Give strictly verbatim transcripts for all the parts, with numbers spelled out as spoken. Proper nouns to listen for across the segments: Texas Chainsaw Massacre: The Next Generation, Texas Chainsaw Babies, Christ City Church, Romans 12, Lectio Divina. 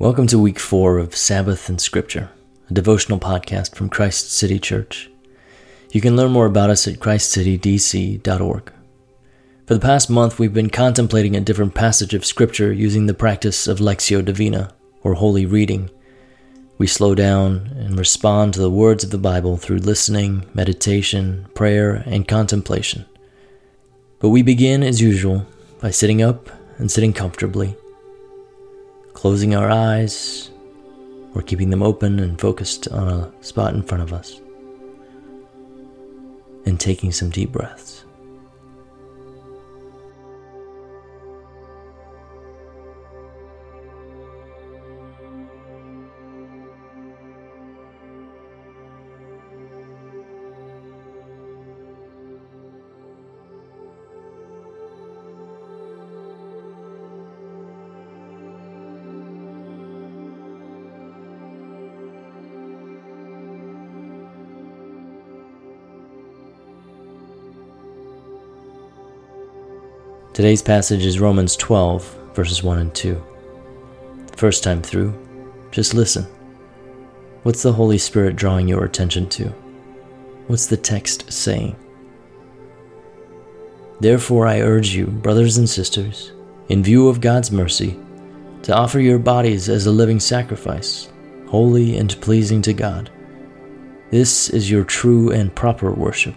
Welcome to week four of Sabbath and Scripture, a devotional podcast from Christ City Church. You can learn more about us at christ city d c dot org. For the past month, we've been contemplating a different passage of Scripture using the practice of Lectio Divina, or Holy Reading. We slow down and respond to the words of the Bible through listening, meditation, prayer, and contemplation. But we begin, as usual, by sitting up and sitting comfortably, closing our eyes or keeping them open and focused on a spot in front of us, and taking some deep breaths. Today's passage is Romans twelve, verses one and two. The first time through, just listen. What's the Holy Spirit drawing your attention to? What's the text saying? Therefore I urge you, brothers and sisters, in view of God's mercy, to offer your bodies as a living sacrifice, holy and pleasing to God. This is your true and proper worship.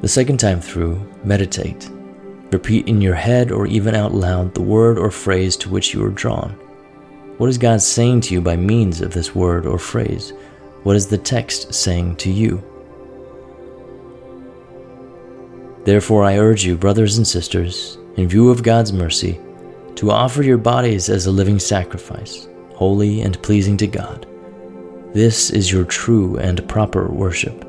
The second time through, meditate. Repeat in your head or even out loud the word or phrase to which you are drawn. What is God saying to you by means of this word or phrase? What is the text saying to you? Therefore I urge you, brothers and sisters, in view of God's mercy, to offer your bodies as a living sacrifice, holy and pleasing to God. This is your true and proper worship.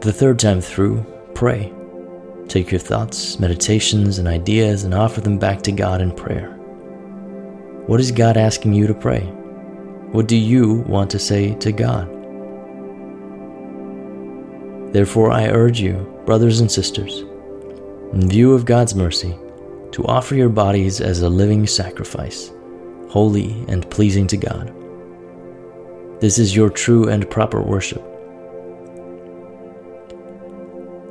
The third time through, pray. Take your thoughts, meditations, and ideas and offer them back to God in prayer. What is God asking you to pray? What do you want to say to God? Therefore I urge you, brothers and sisters, in view of God's mercy, to offer your bodies as a living sacrifice, holy and pleasing to God. This is your true and proper worship.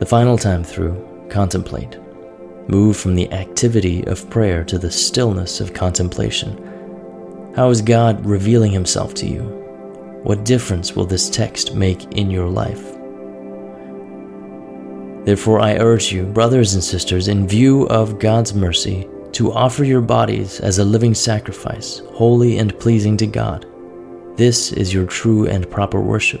The final time through, contemplate. Move from the activity of prayer to the stillness of contemplation. How is God revealing himself to you? What difference will this text make in your life? Therefore, I urge you, brothers and sisters, in view of God's mercy, to offer your bodies as a living sacrifice, holy and pleasing to God. This is your true and proper worship.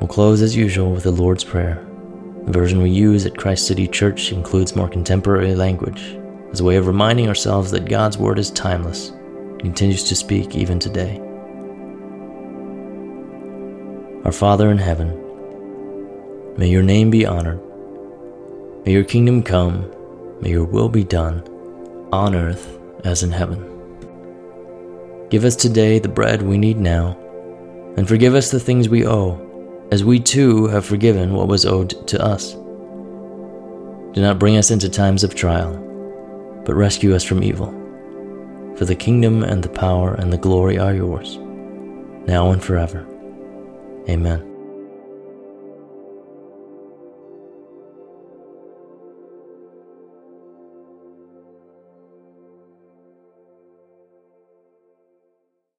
We'll close as usual with the Lord's Prayer. The version we use at Christ City Church includes more contemporary language as a way of reminding ourselves that God's Word is timeless and continues to speak even today. Our Father in heaven, may your name be honored. May your kingdom come. May your will be done on earth as in heaven. Give us today the bread we need now, and forgive us the things we owe, as we too have forgiven what was owed to us. Do not bring us into times of trial, but rescue us from evil. For the kingdom and the power and the glory are yours, now and forever. Amen.